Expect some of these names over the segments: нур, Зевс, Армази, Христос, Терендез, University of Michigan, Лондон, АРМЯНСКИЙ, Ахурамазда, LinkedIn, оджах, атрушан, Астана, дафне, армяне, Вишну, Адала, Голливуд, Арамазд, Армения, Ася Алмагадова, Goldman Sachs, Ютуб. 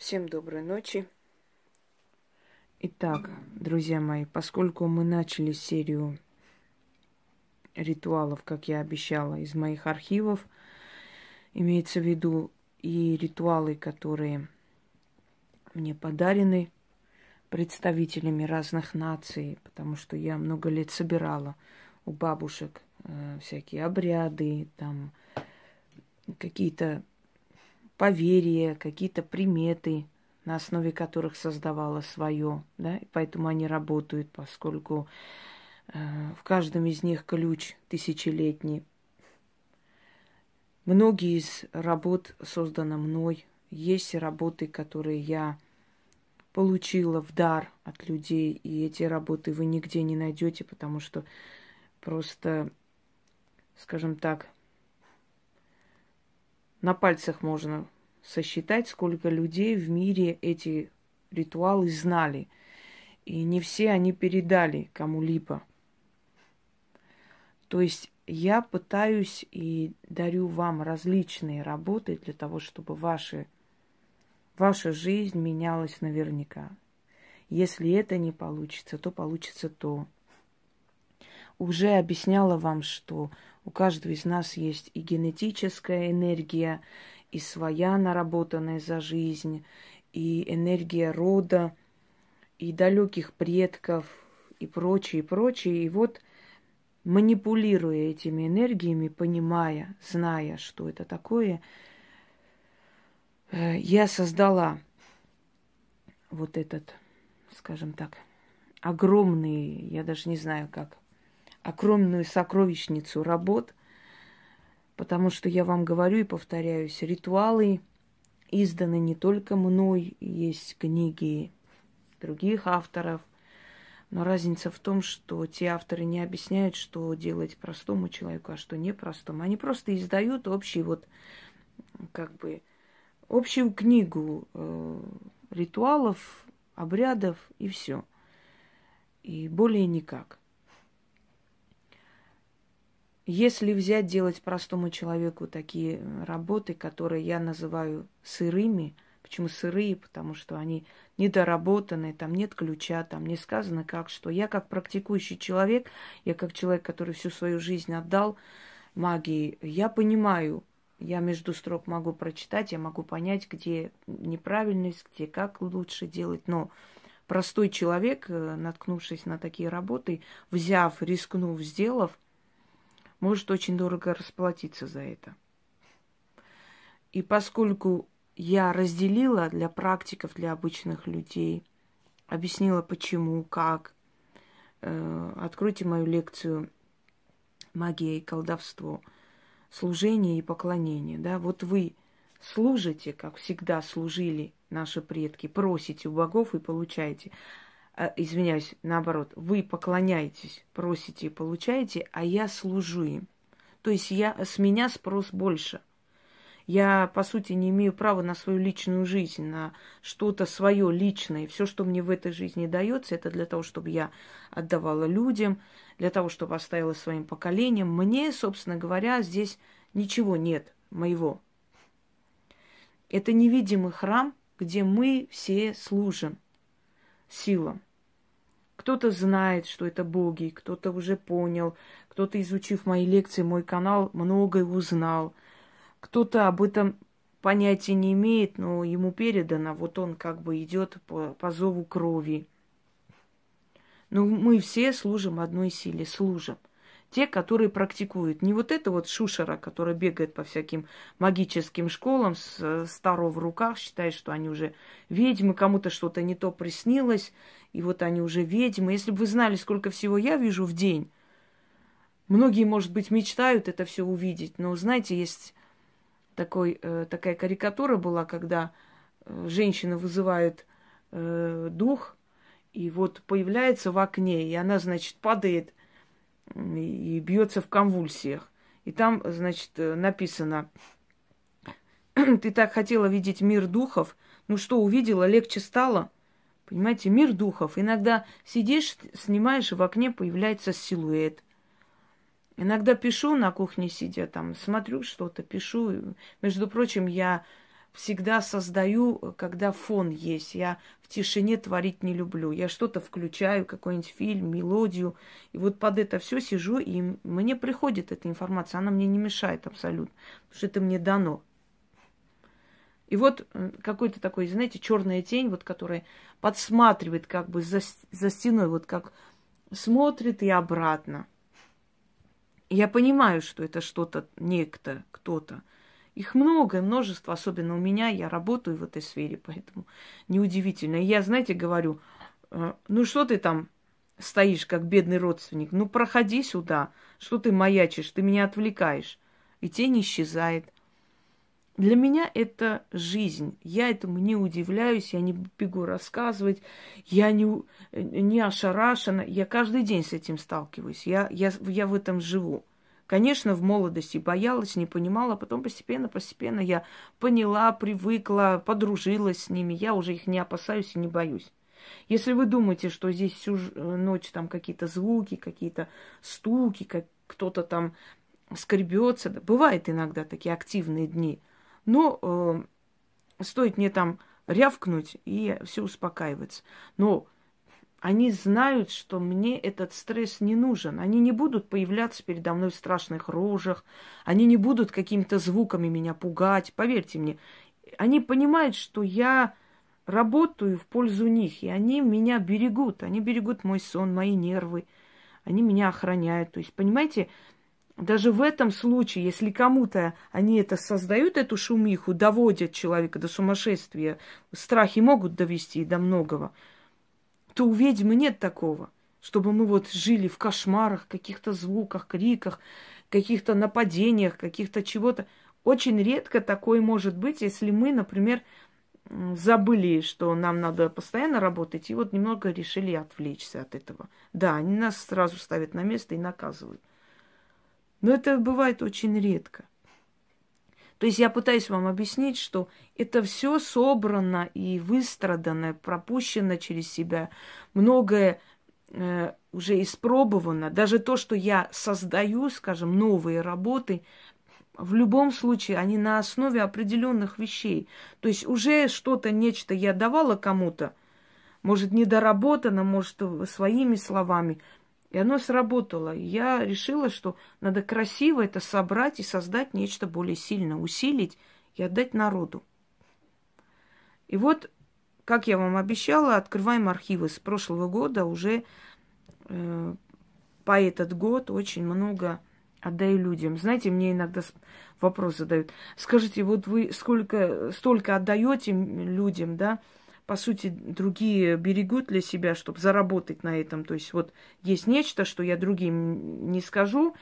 Всем доброй ночи. Итак, друзья мои, поскольку мы начали серию ритуалов, как я обещала, из моих архивов, имеется в виду и ритуалы, которые мне подарены представителями разных наций, потому что я много лет собирала у бабушек всякие обряды, там какие-то поверья, какие-то приметы, на основе которых создавала свое, да, и поэтому они работают, поскольку в каждом из них ключ тысячелетний. Многие из работ созданы мной. Есть работы, которые я получила в дар от людей, и эти работы вы нигде не найдете, потому что просто, скажем так, на пальцах можно сосчитать, сколько людей в мире эти ритуалы знали. И не все они передали кому-либо. То есть я пытаюсь и дарю вам различные работы для того, чтобы ваша жизнь менялась наверняка. Если это не получится, то получится то. Уже объясняла вам, что у каждого из нас есть и генетическая энергия, и своя наработанная за жизнь, и энергия рода, и далеких предков, и прочее, и прочее. И вот, манипулируя этими энергиями, понимая, зная, что это такое, я создала вот этот, скажем так, огромный, я даже не знаю как, огромную сокровищницу работ, потому что я вам говорю и повторяюсь, ритуалы изданы не только мной, есть книги других авторов, но разница в том, что те авторы не объясняют, что делать простому человеку, а что непростому. Они просто издают общий вот, как бы, общую книгу ритуалов, обрядов и все. И более никак. Если взять, делать простому человеку такие работы, которые я называю сырыми, почему сырые? Потому что они недоработанные, там нет ключа, там не сказано как, что. Я как практикующий человек, я как человек, который всю свою жизнь отдал магии, я понимаю, я между строк могу прочитать, я могу понять, где неправильность, где как лучше делать. Но простой человек, наткнувшись на такие работы, взяв, рискнув, сделав, может очень дорого расплатиться за это. И поскольку я разделила для практиков, для обычных людей, объяснила почему, как. Откройте мою лекцию «Магия и колдовство. Служение и поклонение». Да? Вот вы служите, как всегда служили наши предки, просите у богов и получаете. Извиняюсь, наоборот, вы поклоняетесь, просите и получаете, а я служу им. То есть с меня спрос больше. Я, по сути, не имею права на свою личную жизнь, на что-то свое личное. Все, что мне в этой жизни дается, это для того, чтобы я отдавала людям, для того, чтобы оставила своим поколением. Мне, собственно говоря, здесь ничего нет моего. Это невидимый храм, где мы все служим силам. Кто-то знает, что это боги, кто-то уже понял, кто-то, изучив мои лекции, мой канал, многое узнал. Кто-то об этом понятия не имеет, но ему передано, вот он как бы идет по зову крови. Но мы все служим одной силе, служим. Те, которые практикуют. Не вот это вот шушера, которая бегает по всяким магическим школам с таро в руках, считает, что они уже ведьмы, кому-то что-то не то приснилось, и вот они уже ведьмы. Если бы вы знали, сколько всего я вижу в день, многие, может быть, мечтают это все увидеть, но, знаете, есть... Такая карикатура была, когда женщина вызывает дух, и вот появляется в окне, и она, значит, падает и бьется в конвульсиях. И там, значит, написано: ты так хотела видеть мир духов, ну что, увидела, легче стало? Понимаете, мир духов. Иногда сидишь, снимаешь, и в окне появляется силуэт. Иногда пишу на кухне сидя, там, смотрю что-то, пишу. Между прочим, я всегда создаю, когда фон есть. Я в тишине творить не люблю. Я что-то включаю, какой-нибудь фильм, мелодию. И вот под это все сижу, и мне приходит эта информация. Она мне не мешает абсолютно, потому что это мне дано. И вот какой-то такой, знаете, черная тень, вот, которая подсматривает как бы за стеной, вот как смотрит и обратно. И я понимаю, что это что-то, некто, кто-то. Их много, множество, особенно у меня, я работаю в этой сфере, поэтому неудивительно. И я, знаете, говорю, ну что ты там стоишь, как бедный родственник, ну проходи сюда, что ты маячишь, ты меня отвлекаешь. И тень исчезает. Для меня это жизнь. Я этому не удивляюсь, я не бегу рассказывать, я не ошарашена. Я каждый день с этим сталкиваюсь, я в этом живу. Конечно, в молодости боялась, не понимала, потом постепенно я поняла, привыкла, подружилась с ними. Я уже их не опасаюсь и не боюсь. Если вы думаете, что здесь всю ночь там какие-то звуки, какие-то стуки, как кто-то там скребется, да, бывают иногда такие активные дни. Но стоит мне там рявкнуть, и все успокаивается. Но они знают, что мне этот стресс не нужен. Они не будут появляться передо мной в страшных рожах. Они не будут какими-то звуками меня пугать. Поверьте мне, они понимают, что я работаю в пользу них. И они меня берегут. Они берегут мой сон, мои нервы. Они меня охраняют. То есть, понимаете, даже в этом случае, если кому-то они это создают, эту шумиху, доводят человека до сумасшествия, страхи могут довести до многого, то у ведьмы нет такого, чтобы мы вот жили в кошмарах, каких-то звуках, криках, каких-то нападениях, каких-то чего-то. Очень редко такое может быть, если мы, например, забыли, что нам надо постоянно работать, и вот немного решили отвлечься от этого. Да, они нас сразу ставят на место и наказывают. Но это бывает очень редко. То есть я пытаюсь вам объяснить, что это все собрано и выстрадано, пропущено через себя. Многое уже испробовано. Даже то, что я создаю, скажем, новые работы, в любом случае они на основе определенных вещей. То есть уже что-то, нечто я давала кому-то, может, недоработано, может, своими словами. И оно сработало. Я решила, что надо красиво это собрать и создать нечто более сильное, усилить и отдать народу. И вот, как я вам обещала, открываем архивы. С прошлого года уже по этот год очень много отдаю людям. Знаете, мне иногда вопрос задают. Скажите, вот вы столько отдаете людям, да? По сути, другие берегут для себя, чтобы заработать на этом. То есть вот есть нечто, что я другим не скажу.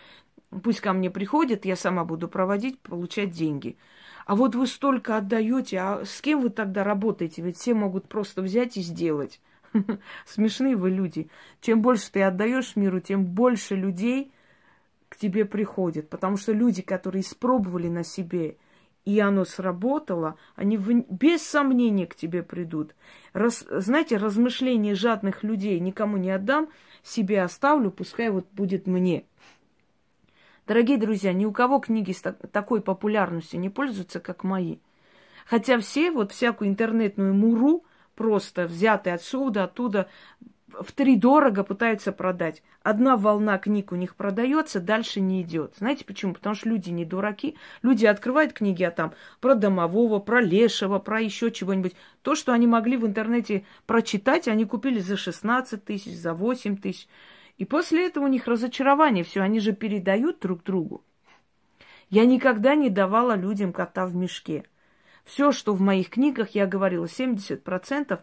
Пусть ко мне приходят, я сама буду проводить, получать деньги. А вот вы столько отдаете, а с кем вы тогда работаете? Ведь все могут просто взять и сделать. Смешные вы люди. Чем больше ты отдаешь миру, тем больше людей к тебе приходят. Потому что люди, которые испробовали на себе, и оно сработало, они без сомнения к тебе придут. Знаете, размышления жадных людей никому не отдам, себе оставлю, пускай вот будет мне. Дорогие друзья, ни у кого книги с такой популярностью не пользуются, как мои. Хотя все, вот всякую интернетную муру, просто взятые отсюда, оттуда, втридорого пытаются продать. Одна волна книг у них продается, дальше не идет. Знаете почему? Потому что люди не дураки. Люди открывают книги, а там про домового, про лешего, про еще чего-нибудь. То, что они могли в интернете прочитать, они купили за 16 тысяч, за 8 тысяч. И после этого у них разочарование. Все, они же передают друг другу. Я никогда не давала людям кота в мешке. Все, что в моих книгах, я говорила, 70%,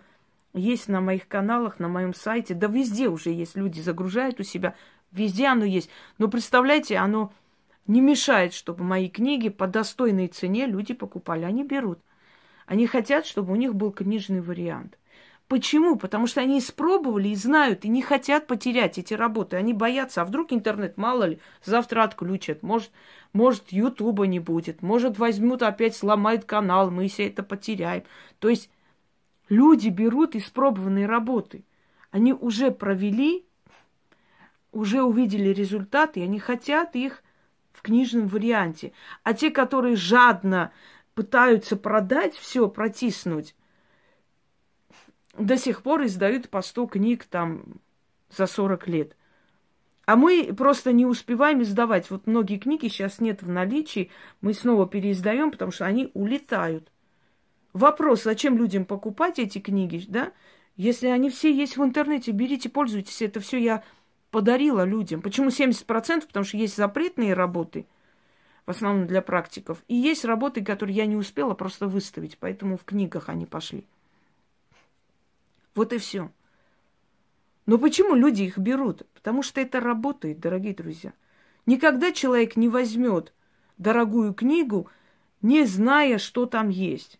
есть на моих каналах, на моем сайте. Да везде уже есть. Люди загружают у себя. Везде оно есть. Но представляете, оно не мешает, чтобы мои книги по достойной цене люди покупали. Они берут. Они хотят, чтобы у них был книжный вариант. Почему? Потому что они испробовали и знают, и не хотят потерять эти работы. Они боятся. А вдруг интернет, мало ли, завтра отключат. Может, Ютуба не будет. Может, возьмут опять, сломают канал. Мы все это потеряем. То есть люди берут испробованные работы. Они уже провели, уже увидели результаты, и они хотят их в книжном варианте. А те, которые жадно пытаются продать, все протиснуть, до сих пор издают по 100 книг там за 40 лет. А мы просто не успеваем издавать. Вот многие книги сейчас нет в наличии, мы снова переиздаем, потому что они улетают. Вопрос, зачем людям покупать эти книги, да? Если они все есть в интернете, берите, пользуйтесь. Это все я подарила людям. Почему 70%? Потому что есть запретные работы, в основном для практиков, и есть работы, которые я не успела просто выставить, поэтому в книгах они пошли. Вот и все. Но почему люди их берут? Потому что это работает, дорогие друзья. Никогда человек не возьмет дорогую книгу, не зная, что там есть.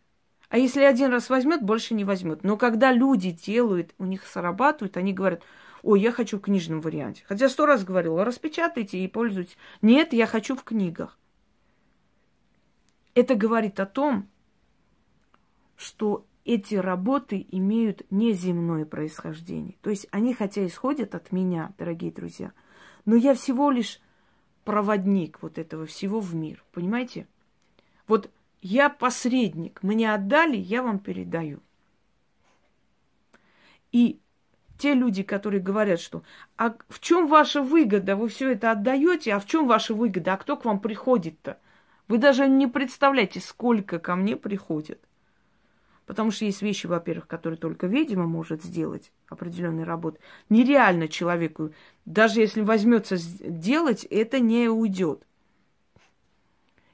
А если один раз возьмет, больше не возьмет. Но когда люди делают, у них срабатывают, они говорят: ой, я хочу в книжном варианте. Хотя 100 раз говорила: распечатайте и пользуйтесь. Нет, я хочу в книгах. Это говорит о том, что эти работы имеют неземное происхождение. То есть они хотя исходят от меня, дорогие друзья, но я всего лишь проводник вот этого всего в мир. Понимаете? Вот я посредник. Мне отдали, я вам передаю. И те люди, которые говорят, что а в чем ваша выгода? Вы все это отдаете, а в чем ваша выгода? А кто к вам приходит-то? Вы даже не представляете, сколько ко мне приходят. Потому что есть вещи, во-первых, которые только ведьма может сделать, определенные работы. Нереально человеку, даже если возьмется делать, это не уйдет.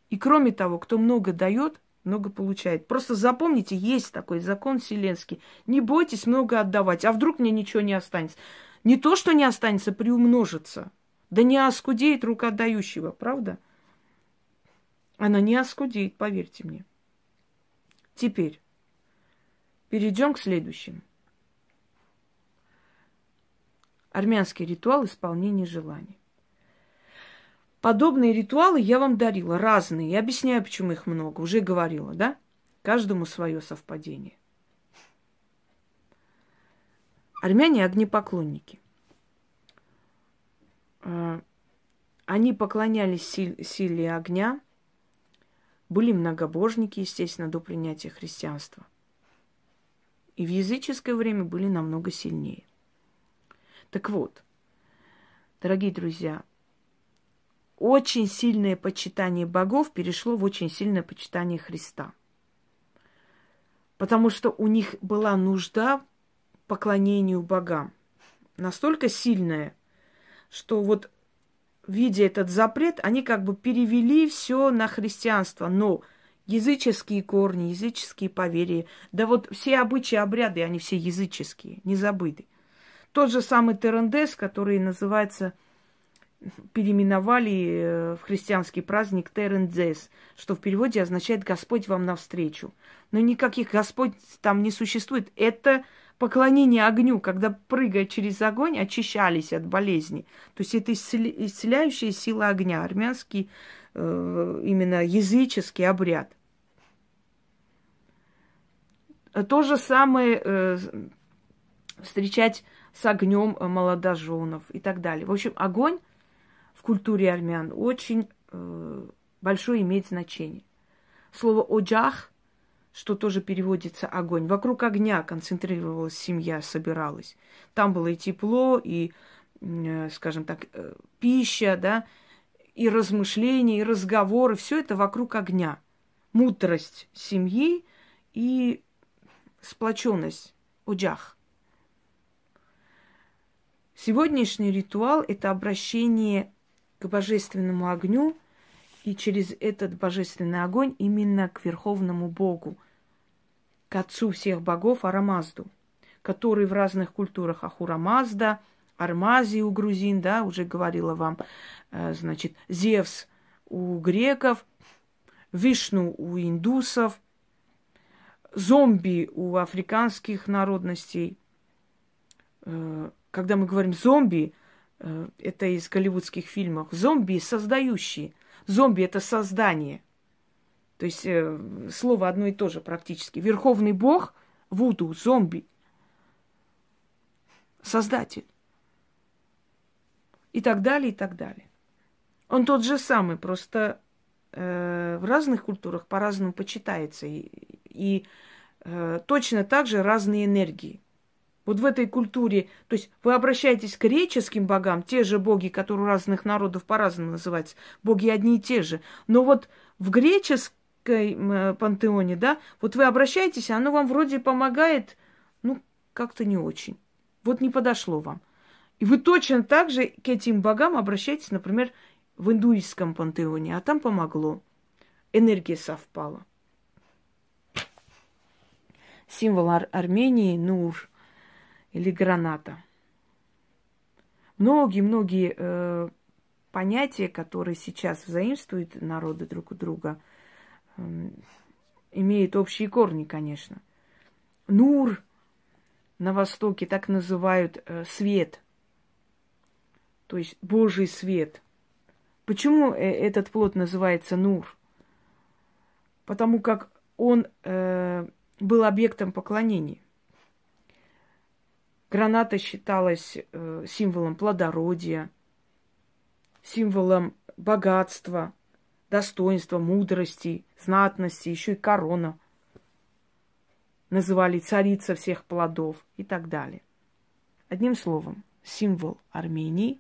И кроме того, кто много дает, много получает. Просто запомните, есть такой закон вселенский. Не бойтесь много отдавать, а вдруг мне ничего не останется. Не то, что не останется, приумножится. Да не оскудеет рука дающего, правда? Она не оскудеет, поверьте мне. Теперь перейдем к следующему. Армянский ритуал исполнения желаний. Подобные ритуалы я вам дарила, разные. Я объясняю, почему их много. Уже говорила, да? Каждому свое совпадение. Армяне огнепоклонники. Они поклонялись силе огня. Были многобожники, естественно, до принятия христианства. И в языческое время были намного сильнее. Так вот, дорогие друзья, очень сильное почитание богов перешло в очень сильное почитание Христа. Потому что у них была нужда поклонению богам. Настолько сильная, что вот, видя этот запрет, они как бы перевели все на христианство. Но языческие корни, языческие поверья, да вот все обычаи, обряды, они все языческие, не забыты. Тот же самый Терендез, который называется... переименовали в христианский праздник Терендез, что в переводе означает «Господь вам навстречу». Но никаких «Господь» там не существует. Это поклонение огню, когда, прыгая через огонь, очищались от болезни. То есть это исцеляющая сила огня, армянский, именно языческий обряд. То же самое встречать с огнем молодоженов и так далее. В общем, огонь в культуре армян очень большое имеет значение. Слово «оджах», что тоже переводится «огонь», вокруг огня концентрировалась семья, собиралась. Там было и тепло, и, скажем так, пища, да, и размышления, и разговоры. Все это вокруг огня. Мудрость семьи и сплоченность «оджах». Сегодняшний ритуал – это обращение к божественному огню, и через этот божественный огонь именно к верховному богу, к отцу всех богов Ахурамазду, который в разных культурах Ахурамазда, Армази у грузин, да, уже говорила вам, значит, Зевс у греков, Вишну у индусов, зомби у африканских народностей. Когда мы говорим «зомби», это из голливудских фильмов. Зомби – создающие. Зомби – это создание. То есть слово одно и то же практически. Верховный бог – вуду, зомби. Создатель. И так далее, и так далее. Он тот же самый, просто в разных культурах по-разному почитается. И точно так же разные энергии. Вот в этой культуре, то есть вы обращаетесь к греческим богам, те же боги, которые у разных народов по-разному называются, боги одни и те же. Но вот в греческом пантеоне, да, вот вы обращаетесь, оно вам вроде помогает, ну, как-то не очень. Вот не подошло вам. И вы точно так же к этим богам обращаетесь, например, в индуистском пантеоне, а там помогло. Энергия совпала. Символ Армении – нур или граната. Многие-многие понятия, которые сейчас заимствуют народы друг у друга, имеют общие корни, конечно. Нур на Востоке так называют свет, то есть Божий свет. Почему этот плод называется нур? Потому как он был объектом поклонения. Граната считалась символом плодородия, символом богатства, достоинства, мудрости, знатности, еще и корона. Называли царица всех плодов и так далее. Одним словом, символ Армении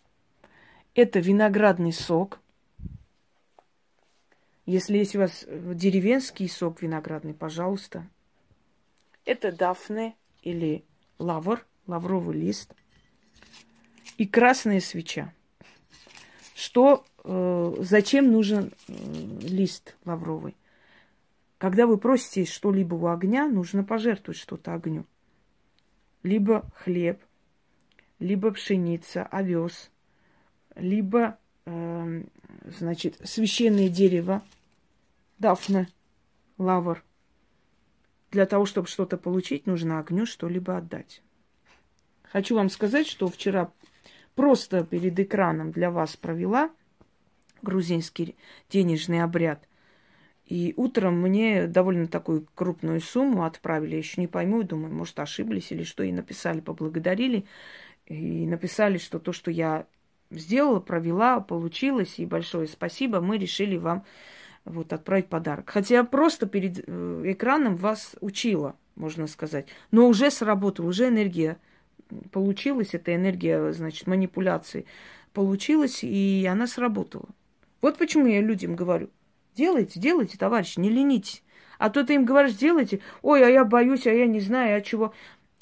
– это виноградный сок. Если есть у вас деревенский сок виноградный, пожалуйста. Это дафне или лавр, лавровый лист. И красная свеча. Зачем нужен лист лавровый? Когда вы просите что-либо у огня, нужно пожертвовать что-то огню. Либо хлеб, либо пшеница, овес, либо, священное дерево, дафна, лавр. Для того, чтобы что-то получить, нужно огню что-либо отдать. Хочу вам сказать, что вчера просто перед экраном для вас провела грузинский денежный обряд. И утром мне довольно такую крупную сумму отправили. Я еще не пойму, думаю, может, ошиблись или что. И написали, поблагодарили. И написали, что то, что я сделала, провела, получилось. И большое спасибо. Мы решили вам отправить подарок. Хотя я просто перед экраном вас учила, можно сказать. Но уже сработала, уже энергия получилась. Эта энергия, манипуляции получилась. И она сработала. Вот почему я людям говорю. Делайте, делайте, товарищи, не ленитесь. А то ты им говоришь, делайте. Ой, а я боюсь, а я не знаю, а чего.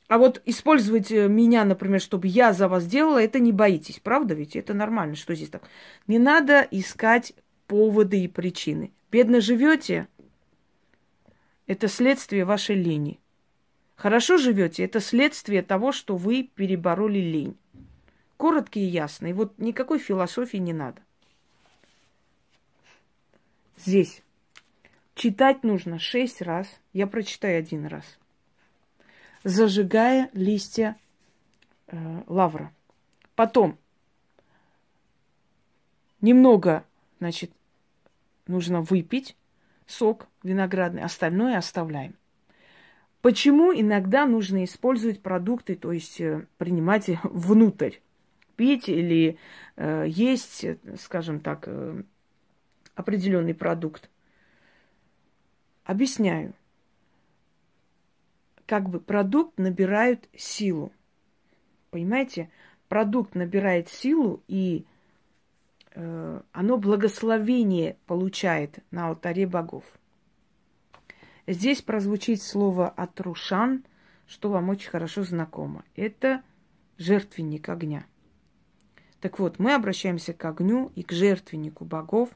А вот использовать меня, например, чтобы я за вас делала, это не боитесь. Правда ведь? Это нормально, что здесь так. Не надо искать поводы и причины. Бедно живете, это следствие вашей лени. Хорошо живете, это следствие того, что вы перебороли лень. Коротко и ясно. И вот никакой философии не надо. Здесь читать нужно 6 раз. Я прочитаю 1 раз. Зажигая листья лавра. Потом немного, нужно выпить сок виноградный. Остальное оставляем. Почему иногда нужно использовать продукты, то есть принимать внутрь? Пить или есть, скажем так, определенный продукт. Объясняю. Продукт набирает силу. Понимаете? Продукт набирает силу, и оно благословение получает на алтаре богов. Здесь прозвучит слово «атрушан», что вам очень хорошо знакомо. Это жертвенник огня. Так вот, мы обращаемся к огню и к жертвеннику богов,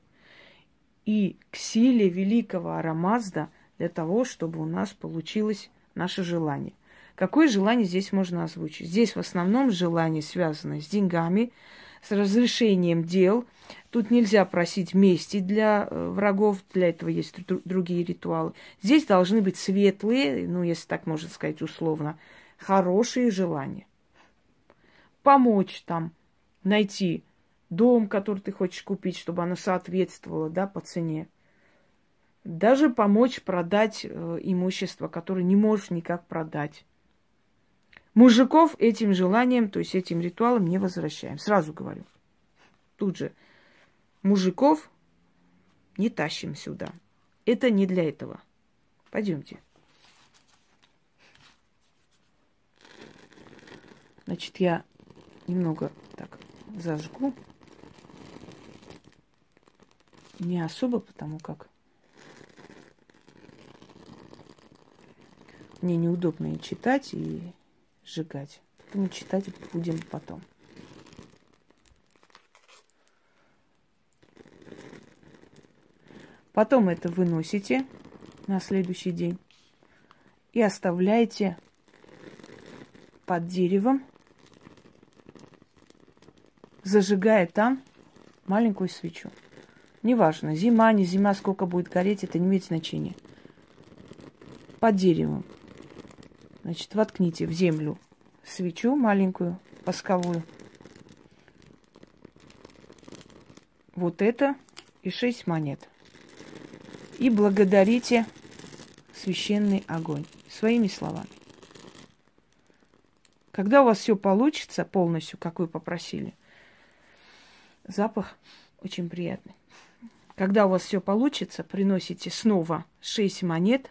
и к силе великого Ахурамазда для того, чтобы у нас получилось наше желание. Какое желание здесь можно озвучить? Здесь в основном желание связано с деньгами, с разрешением дел. Тут нельзя просить мести для врагов, для этого есть другие ритуалы. Здесь должны быть светлые, если так можно сказать условно, хорошие желания. Помочь там, найти дом, который ты хочешь купить, чтобы оно соответствовало, по цене. Даже помочь продать имущество, которое не можешь никак продать. Мужиков этим желанием, то есть этим ритуалом не возвращаем. Сразу говорю. Тут же мужиков не тащим сюда. Это не для этого. Пойдемте. Значит, я немного так зажгу. Не особо, потому как мне неудобно и читать, и сжигать. Поэтому читать будем потом. Потом это выносите на следующий день и оставляете под деревом, зажигая там маленькую свечу. Неважно, зима, не зима, сколько будет гореть, это не имеет значения. Под деревом. Значит, воткните в землю свечу маленькую, восковую. Вот это и 6 монет. И благодарите священный огонь своими словами. Когда у вас все получится полностью, как вы попросили, запах очень приятный. Когда у вас все получится, приносите снова 6 монет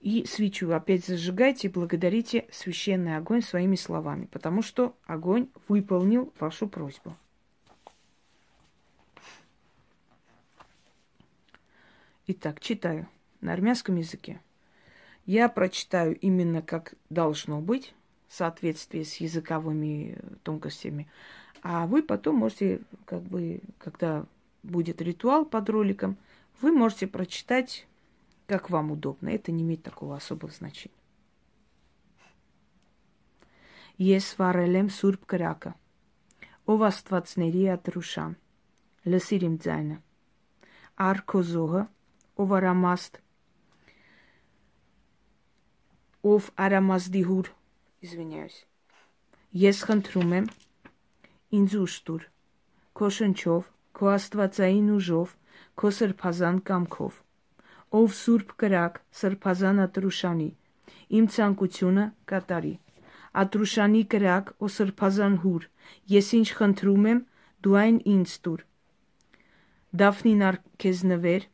и свечу. Опять зажигайте и благодарите священный огонь своими словами, потому что огонь выполнил вашу просьбу. Итак, читаю на армянском языке. Я прочитаю именно как должно быть, в соответствии с языковыми тонкостями. А вы потом можете, как бы, когда будет ритуал под роликом, вы можете прочитать, как вам удобно. Это не имеет такого особого значения. Ես վարել եմ Սուրբ կրակը, ով աստվածների Ատրուշան, լսիր իմ ձայնը, արքո զոհը, ով Արամազդ, ով Արամազդի հուր, ես խնդրում եմ, ինձ ուժ տուր, քո շնչով, քո աստվածային ուժով, քո սրբազան կամքով, ով Սուրբ կրակ, սրբազան Ատրուշանի, իմ ցանկությունը կատարի, Ատրուշանի կրակ, ով սրբազան հուր, ես ինչ խնդրում եմ, դու այն ինձ տուր, Դաֆնին քեզ նվեր,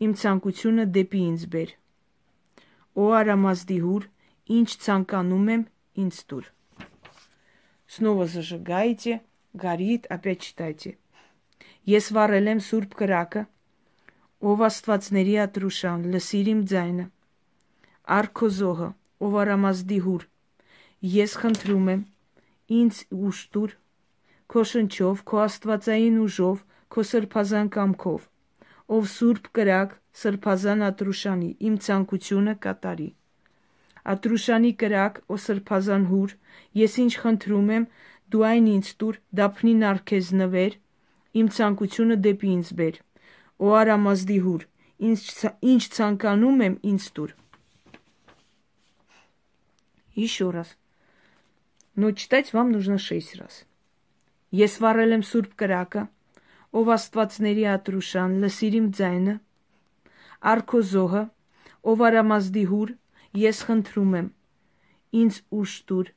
իմ ցանկությունը դեպի ինձ բեր, О Արամազդի հուր, ինչ ցանկանում եմ, ինձ տուր. Снова зажигаете, горит, опять читайте. Ես վարել եմ Սուրբ կրակը, ով աստվածների Ատրուշան, լսիր իմ ձայնը, արքո զոհը, ով Արամազդի հուր, ես խնդրում եմ, ինձ ուժ տուր, քո շնչով, քո աստվածային ուժով, քո սրբազան կամքով, ով Սուրբ կրակ, սրբազան Ատրուշանի, իմ ցանկությունը կատարի. Ատրուշանի կրակ, ո սրբազան հուր, ես ինչ խնդրում եմ, դու այն ինձ տուր, դափնին քեզ նվեր, իմ ցանկությունը դեպի ինձ բեր, Օ Արամազդի հուր, ինչ ցանկանում եմ, ինձ տուր. Еще раз. Но читать вам нужно 6 раз. Ես վարել եմ Սուրբ կրակը, ով աստվածների Ատրուշան, լսիր իմ ձայնը, արքո զոհը, ով Արամազդի հուր, ես խնդրում եմ, ինձ ուժ տուր,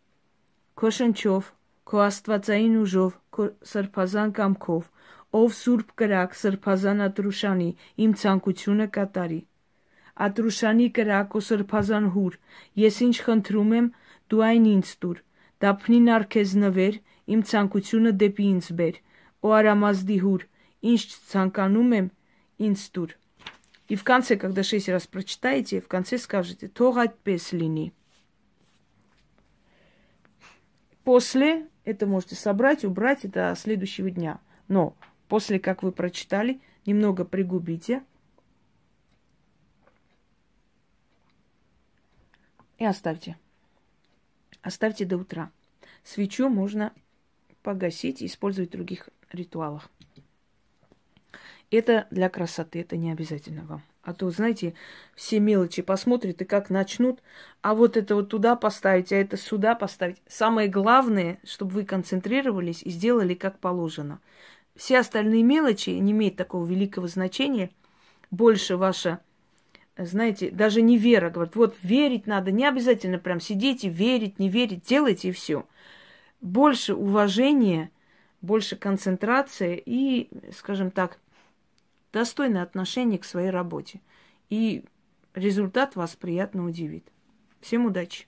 քո շնչով, քո աստվածային ուժով, քո սրբազան կամքով, ով Սուրբ կրակ, սրբազան Ատրուշանի, իմ ցանկությունը կատարի. Ատրուշանի կրակ, ո սրբազան հուր, ես ինչ խնդրում եմ, դու այն ինձ տուր, դափնին քեզ նվեր, իմ ցանկությունը դեպի ինձ բեր, Օ Արամազդի հուր, ինչ ցանկանում եմ, ինձ տուր. И в конце, когда 6 раз прочитаете, в конце скажете «Тогать песлини». После это можете собрать, убрать до следующего дня. Но после, как вы прочитали, немного пригубите и оставьте. Оставьте до утра. Свечу можно погасить и использовать в других ритуалах. Это для красоты, это не обязательно вам. А то, знаете, все мелочи посмотрят и как начнут, а вот это вот туда поставить, а это сюда поставить. Самое главное, чтобы вы концентрировались и сделали как положено. Все остальные мелочи не имеют такого великого значения. Больше ваша, знаете, даже не вера. Говорит, вот верить надо, не обязательно прям сидеть и верить, не верить, делайте и все. Больше уважения, больше концентрации и, скажем так, достойное отношение к своей работе. И результат вас приятно удивит. Всем удачи!